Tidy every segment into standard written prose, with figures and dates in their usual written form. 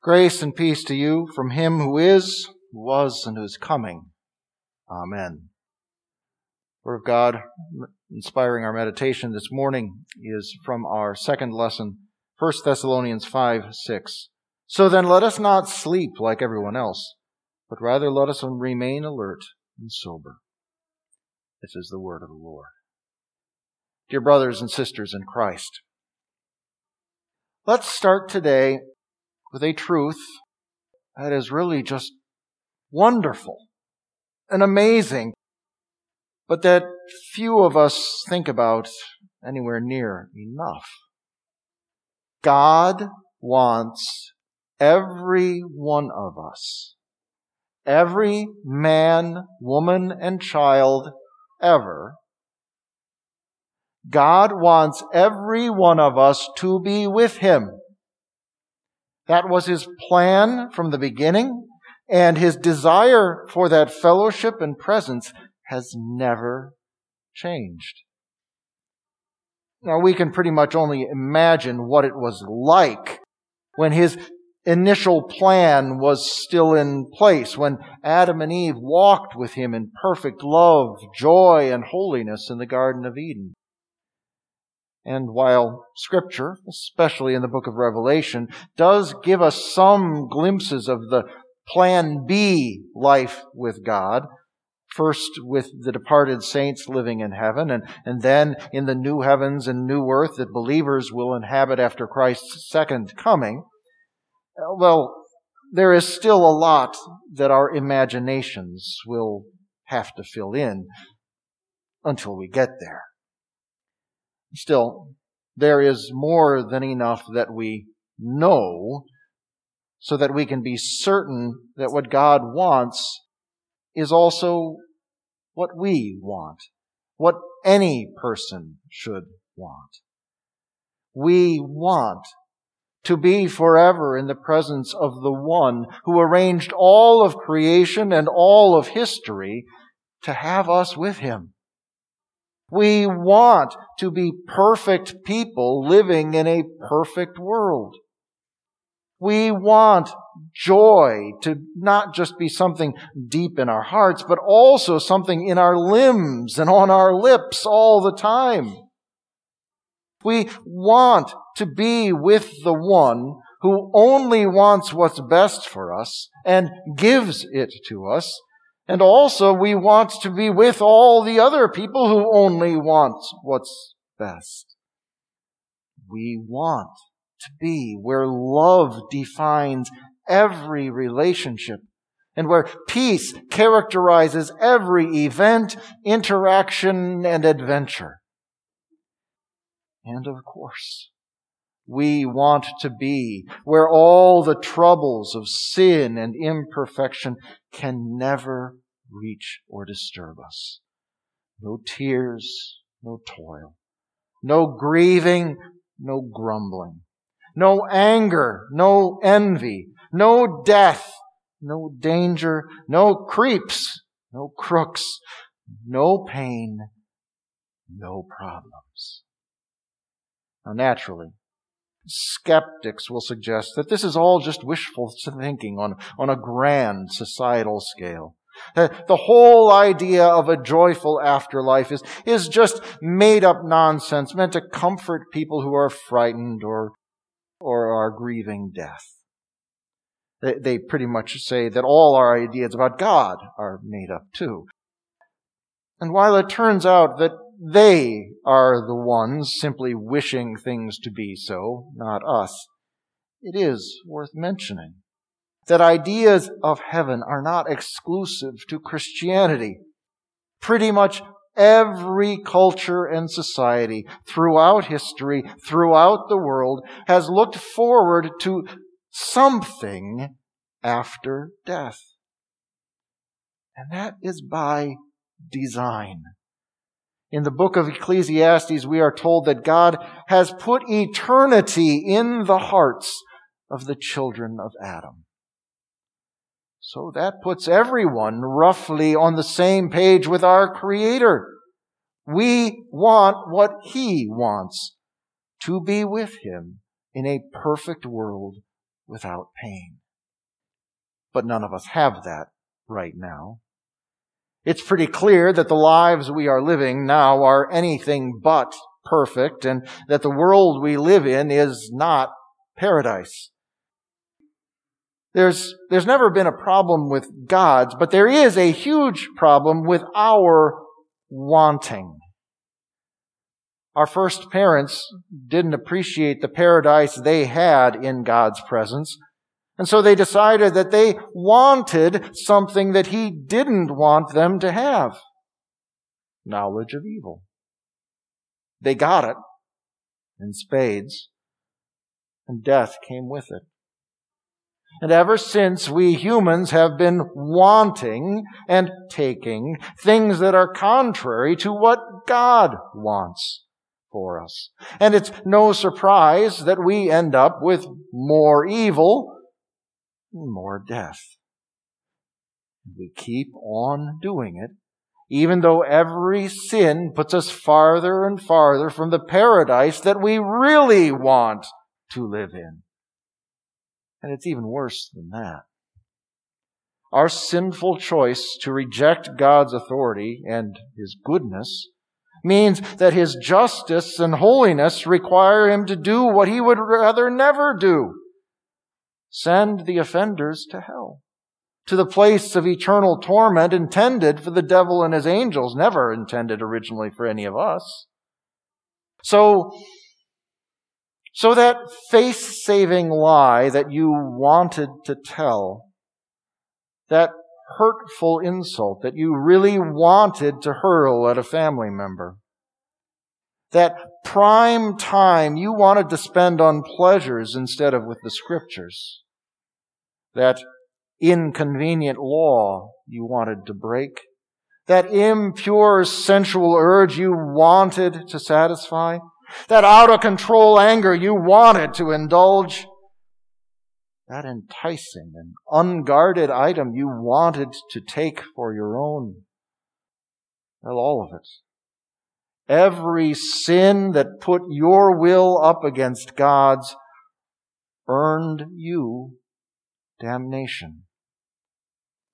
Grace and peace to you from him who is, who was, and who is coming. Amen. Word of God, inspiring our meditation this morning, is from our second lesson, 1 Thessalonians 5:6. So then let us not sleep like everyone else, but rather let us remain alert and sober. This is the word of the Lord. Dear brothers and sisters in Christ, let's start today with a truth that is really just wonderful and amazing, but that few of us think about anywhere near enough. God wants every one of us, every man, woman, and child ever. God wants every one of us to be with him. That was his plan from the beginning, and his desire for that fellowship and presence has never changed. Now, we can pretty much only imagine what it was like when his initial plan was still in place, when Adam and Eve walked with him in perfect love, joy, and holiness in the Garden of Eden. And while Scripture, especially in the book of Revelation, does give us some glimpses of the plan B life with God, first with the departed saints living in heaven, and then in the new heavens and new earth that believers will inhabit after Christ's second coming, well, there is still a lot that our imaginations will have to fill in until we get there. Still, there is more than enough that we know so that we can be certain that what God wants is also what we want, what any person should want. We want to be forever in the presence of the one who arranged all of creation and all of history to have us with him. We want to be perfect people living in a perfect world. We want joy to not just be something deep in our hearts, but also something in our limbs and on our lips all the time. We want to be with the one who only wants what's best for us and gives it to us. And also, we want to be with all the other people who only want what's best. We want to be where love defines every relationship and where peace characterizes every event, interaction, and adventure. And of course, we want to be where all the troubles of sin and imperfection can never reach or disturb us. No tears, no toil, no grieving, no grumbling, no anger, no envy, no death, no danger, no creeps, no crooks, no pain, no problems. Now, naturally, skeptics will suggest that this is all just wishful thinking on a grand societal scale. The whole idea of a joyful afterlife is just made-up nonsense meant to comfort people who are frightened or are grieving death. They pretty much say that all our ideas about God are made up too. And while it turns out that they are the ones simply wishing things to be so, not us, it is worth mentioning that ideas of heaven are not exclusive to Christianity. Pretty much every culture and society throughout history, throughout the world, has looked forward to something after death. And that is by design. In the book of Ecclesiastes, we are told that God has put eternity in the hearts of the children of Adam. So that puts everyone roughly on the same page with our Creator. We want what He wants, to be with Him in a perfect world without pain. But none of us have that right now. It's pretty clear that the lives we are living now are anything but perfect, and that the world we live in is not paradise. There's never been a problem with God's, but there is a huge problem with our wanting. Our first parents didn't appreciate the paradise they had in God's presence, and so they decided that they wanted something that He didn't want them to have: knowledge of evil. They got it in spades, and death came with it. And ever since, we humans have been wanting and taking things that are contrary to what God wants for us. And it's no surprise that we end up with more evil and more death. We keep on doing it, even though every sin puts us farther and farther from the paradise that we really want to live in. And it's even worse than that. Our sinful choice to reject God's authority and His goodness means that His justice and holiness require Him to do what He would rather never do: send the offenders to hell, to the place of eternal torment intended for the devil and his angels, never intended originally for any of us. So that face-saving lie that you wanted to tell, that hurtful insult that you really wanted to hurl at a family member, that prime time you wanted to spend on pleasures instead of with the Scriptures, that inconvenient law you wanted to break, that impure sensual urge you wanted to satisfy, that out-of-control anger you wanted to indulge, that enticing and unguarded item you wanted to take for your own. Well, all of it. Every sin that put your will up against God's earned you damnation,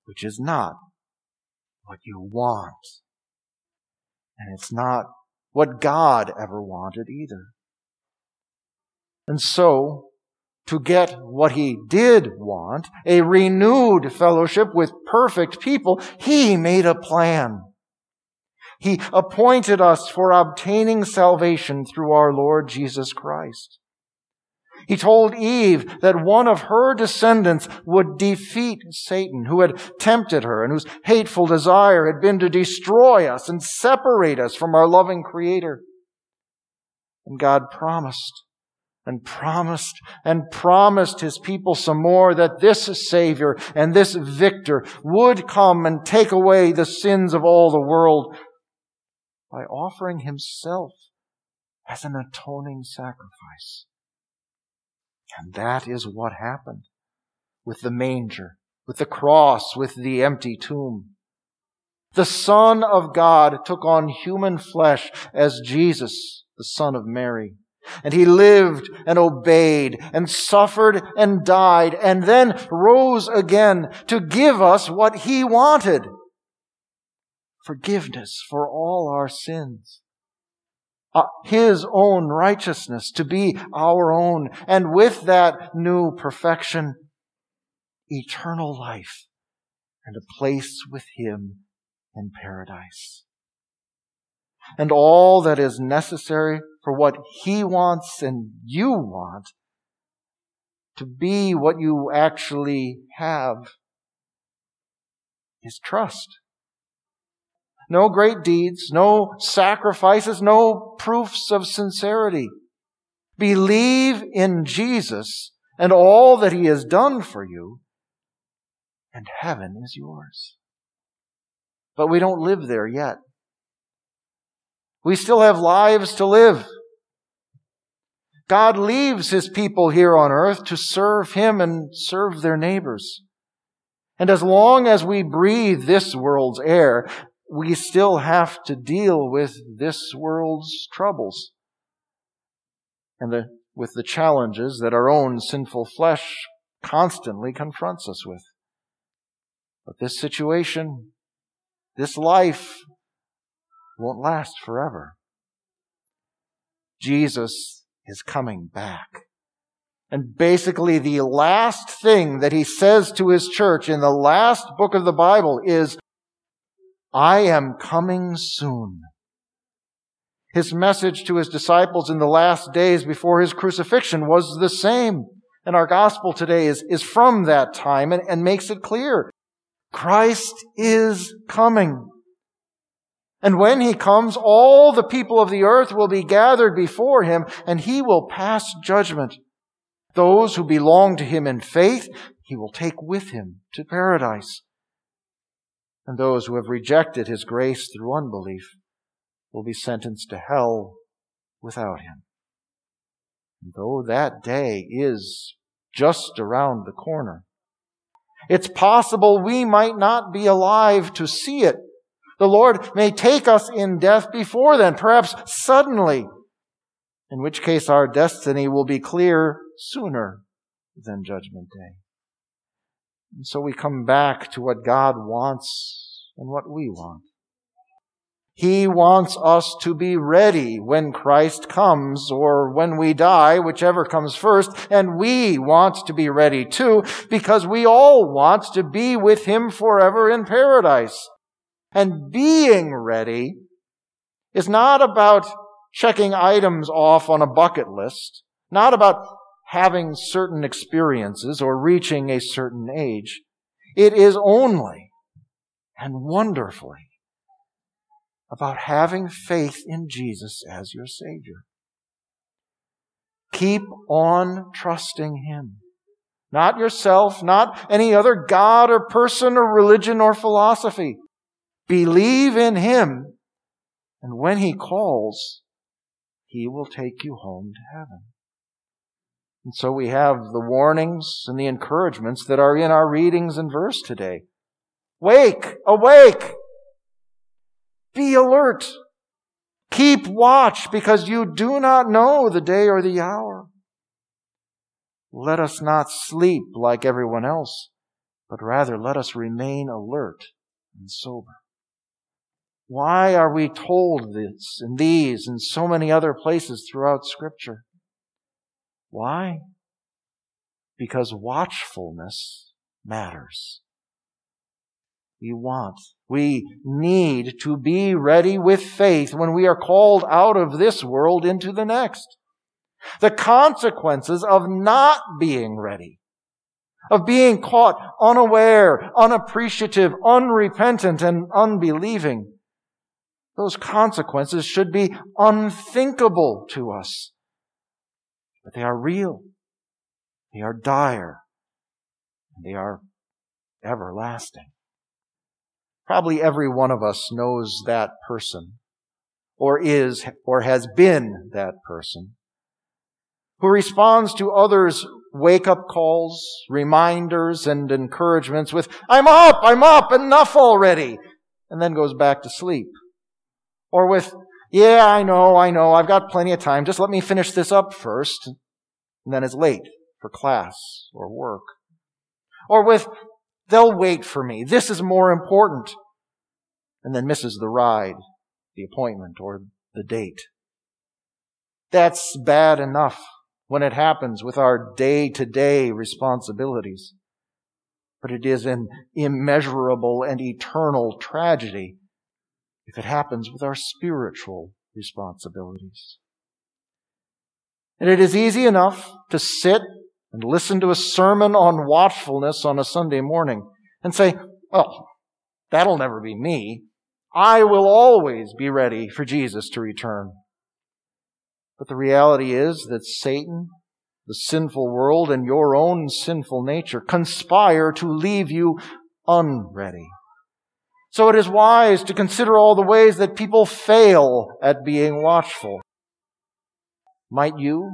which is not what you want. And it's not what God ever wanted either. And so, to get what He did want, a renewed fellowship with perfect people, He made a plan. He appointed us for obtaining salvation through our Lord Jesus Christ. He told Eve that one of her descendants would defeat Satan, who had tempted her and whose hateful desire had been to destroy us and separate us from our loving Creator. And God promised and promised and promised His people some more, that this Savior and this Victor would come and take away the sins of all the world by offering Himself as an atoning sacrifice. And that is what happened with the manger, with the cross, with the empty tomb. The Son of God took on human flesh as Jesus, the Son of Mary. And He lived and obeyed and suffered and died and then rose again to give us what He wanted: forgiveness for all our sins, His own righteousness to be our own, and with that new perfection, eternal life and a place with Him in paradise. And all that is necessary for what He wants and you want to be what you actually have is trust. No great deeds, no sacrifices, no proofs of sincerity. Believe in Jesus and all that He has done for you, and heaven is yours. But we don't live there yet. We still have lives to live. God leaves His people here on earth to serve Him and serve their neighbors. And as long as we breathe this world's air, we still have to deal with this world's troubles and with the challenges that our own sinful flesh constantly confronts us with. But this situation, this life, won't last forever. Jesus is coming back. And basically the last thing that he says to his church in the last book of the Bible is, I am coming soon. His message to his disciples in the last days before his crucifixion was the same. And our gospel today is from that time and makes it clear. Christ is coming. And when he comes, all the people of the earth will be gathered before him, and he will pass judgment. Those who belong to him in faith, he will take with him to paradise. And those who have rejected his grace through unbelief will be sentenced to hell without him. And though that day is just around the corner, it's possible we might not be alive to see it. The Lord may take us in death before then, perhaps suddenly, in which case our destiny will be clear sooner than Judgment Day. And so we come back to what God wants and what we want. He wants us to be ready when Christ comes or when we die, whichever comes first. And we want to be ready too, because we all want to be with him forever in paradise. And being ready is not about checking items off on a bucket list, not about having certain experiences or reaching a certain age. It is only and wonderfully about having faith in Jesus as your Savior. Keep on trusting him. Not yourself, not any other god or person or religion or philosophy. Believe in him, and when he calls, he will take you home to heaven. And so we have the warnings and the encouragements that are in our readings and verse today. Wake, awake! Be alert. Keep watch, because you do not know the day or the hour. Let us not sleep like everyone else, but rather let us remain alert and sober. Why are we told this and these and so many other places throughout Scripture? Why? Because watchfulness matters. We need to be ready with faith when we are called out of this world into the next. The consequences of not being ready, of being caught unaware, unappreciative, unrepentant, and unbelieving, those consequences should be unthinkable to us. But they are real. They are dire. And they are everlasting. Probably every one of us knows that person, or is, or has been that person, who responds to others' wake-up calls, reminders, and encouragements with, I'm up, enough already, and then goes back to sleep. Or with, yeah, I know, I've got plenty of time, just let me finish this up first, and then is late for class or work. Or with, they'll wait for me. This is more important. And then misses the ride, the appointment, or the date. That's bad enough when it happens with our day-to-day responsibilities. But it is an immeasurable and eternal tragedy if it happens with our spiritual responsibilities. And it is easy enough to sit and listen to a sermon on watchfulness on a Sunday morning and say, oh, that'll never be me. I will always be ready for Jesus to return. But the reality is that Satan, the sinful world, and your own sinful nature conspire to leave you unready. So it is wise to consider all the ways that people fail at being watchful. Might you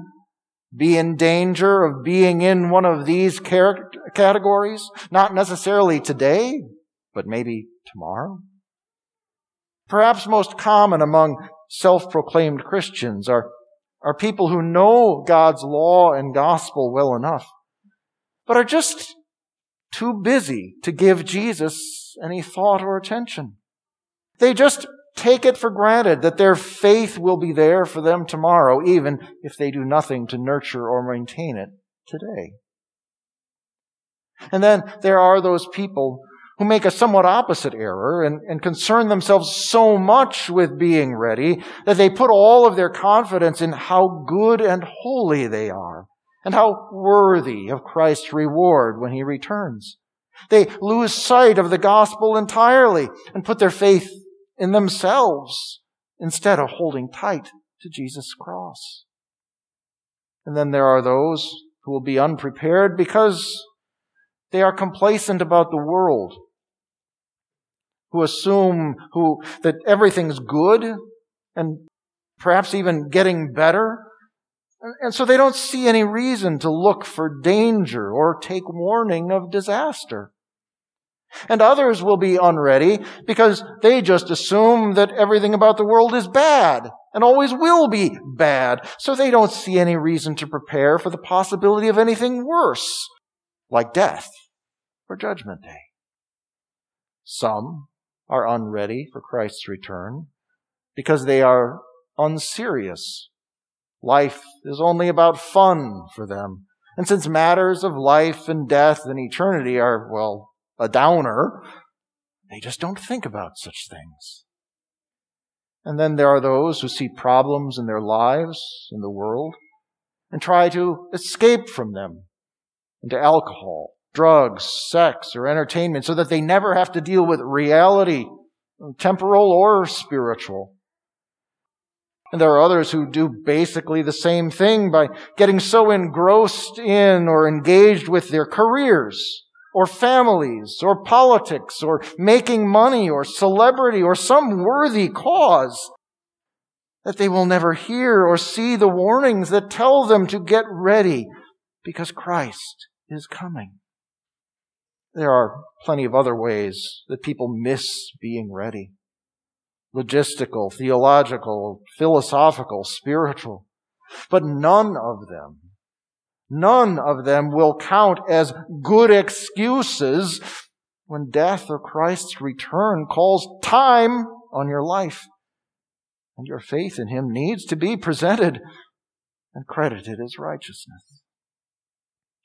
be in danger of being in one of these categories? Not necessarily today, but maybe tomorrow. Perhaps most common among self-proclaimed Christians are people who know God's law and gospel well enough, but are just too busy to give Jesus any thought or attention. They just take it for granted that their faith will be there for them tomorrow, even if they do nothing to nurture or maintain it today. And then there are those people who make a somewhat opposite error and concern themselves so much with being ready that they put all of their confidence in how good and holy they are and how worthy of Christ's reward when he returns. They lose sight of the gospel entirely and put their faith in themselves instead of holding tight to Jesus' cross. And then there are those who will be unprepared because they are complacent about the world, who assume that everything's good and perhaps even getting better. And so they don't see any reason to look for danger or take warning of disaster. And others will be unready because they just assume that everything about the world is bad and always will be bad. So they don't see any reason to prepare for the possibility of anything worse, like death or judgment day. Some are unready for Christ's return because they are unserious. Life is only about fun for them. And since matters of life and death and eternity are, well, a downer, they just don't think about such things. And then there are those who see problems in their lives, in the world, and try to escape from them into alcohol, drugs, sex, or entertainment so that they never have to deal with reality, temporal or spiritual. And there are others who do basically the same thing by getting so engrossed in or engaged with their careers or families or politics or making money or celebrity or some worthy cause that they will never hear or see the warnings that tell them to get ready because Christ is coming. There are plenty of other ways that people miss being ready. Logistical, theological, philosophical, spiritual. But none of them will count as good excuses when death or Christ's return calls time on your life. And your faith in him needs to be presented and credited as righteousness.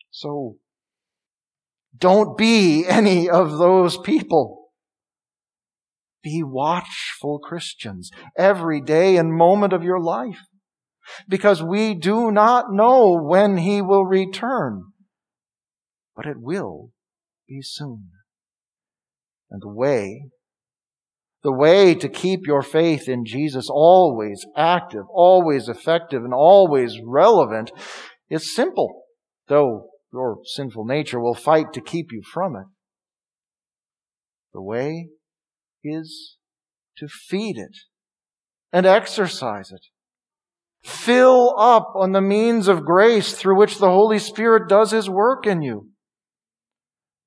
So, don't be any of those people. Be watchful Christians every day and moment of your life, because we do not know when he will return, but it will be soon. And the way to keep your faith in Jesus always active, always effective, and always relevant is simple, though your sinful nature will fight to keep you from it. The way is to feed it and exercise it. Fill up on the means of grace through which the Holy Spirit does his work in you.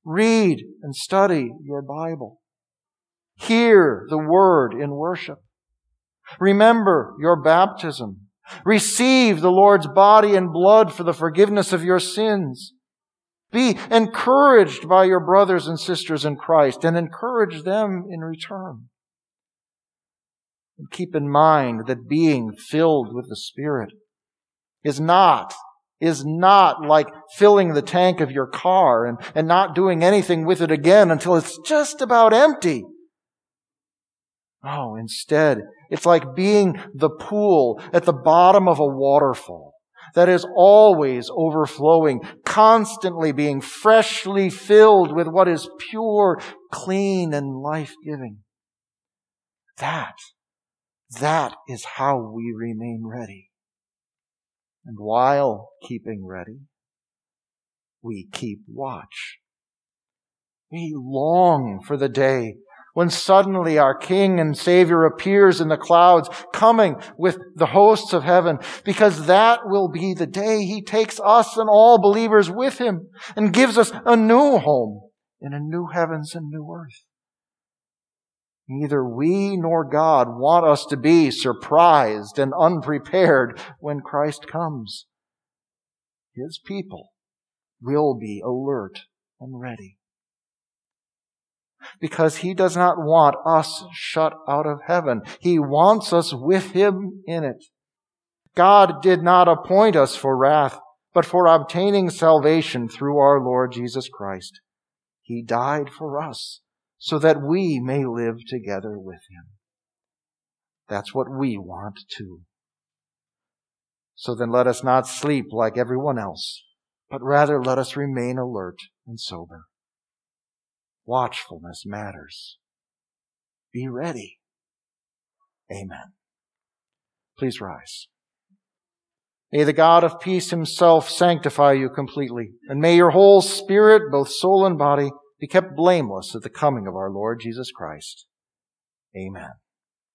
Read and study your Bible. Hear the word in worship. Remember your baptism. Receive the Lord's body and blood for the forgiveness of your sins. Be encouraged by your brothers and sisters in Christ and encourage them in return. And keep in mind that being filled with the Spirit is not like filling the tank of your car and not doing anything with it again until it's just about empty. No, instead, it's like being the pool at the bottom of a waterfall that is always overflowing, constantly being freshly filled with what is pure, clean, and life-giving. That is how we remain ready. And while keeping ready, we keep watch. We long for the day when suddenly our King and Savior appears in the clouds, coming with the hosts of heaven, because that will be the day he takes us and all believers with him and gives us a new home in a new heavens and new earth. Neither we nor God want us to be surprised and unprepared when Christ comes. His people will be alert and ready. Because he does not want us shut out of heaven. He wants us with him in it. God did not appoint us for wrath, but for obtaining salvation through our Lord Jesus Christ. He died for us so that we may live together with him. That's what we want too. So then let us not sleep like everyone else, but rather let us remain alert and sober. Watchfulness matters. Be ready. Amen. Please rise. May the God of peace himself sanctify you completely, and may your whole spirit, both soul and body, be kept blameless at the coming of our Lord Jesus Christ. Amen.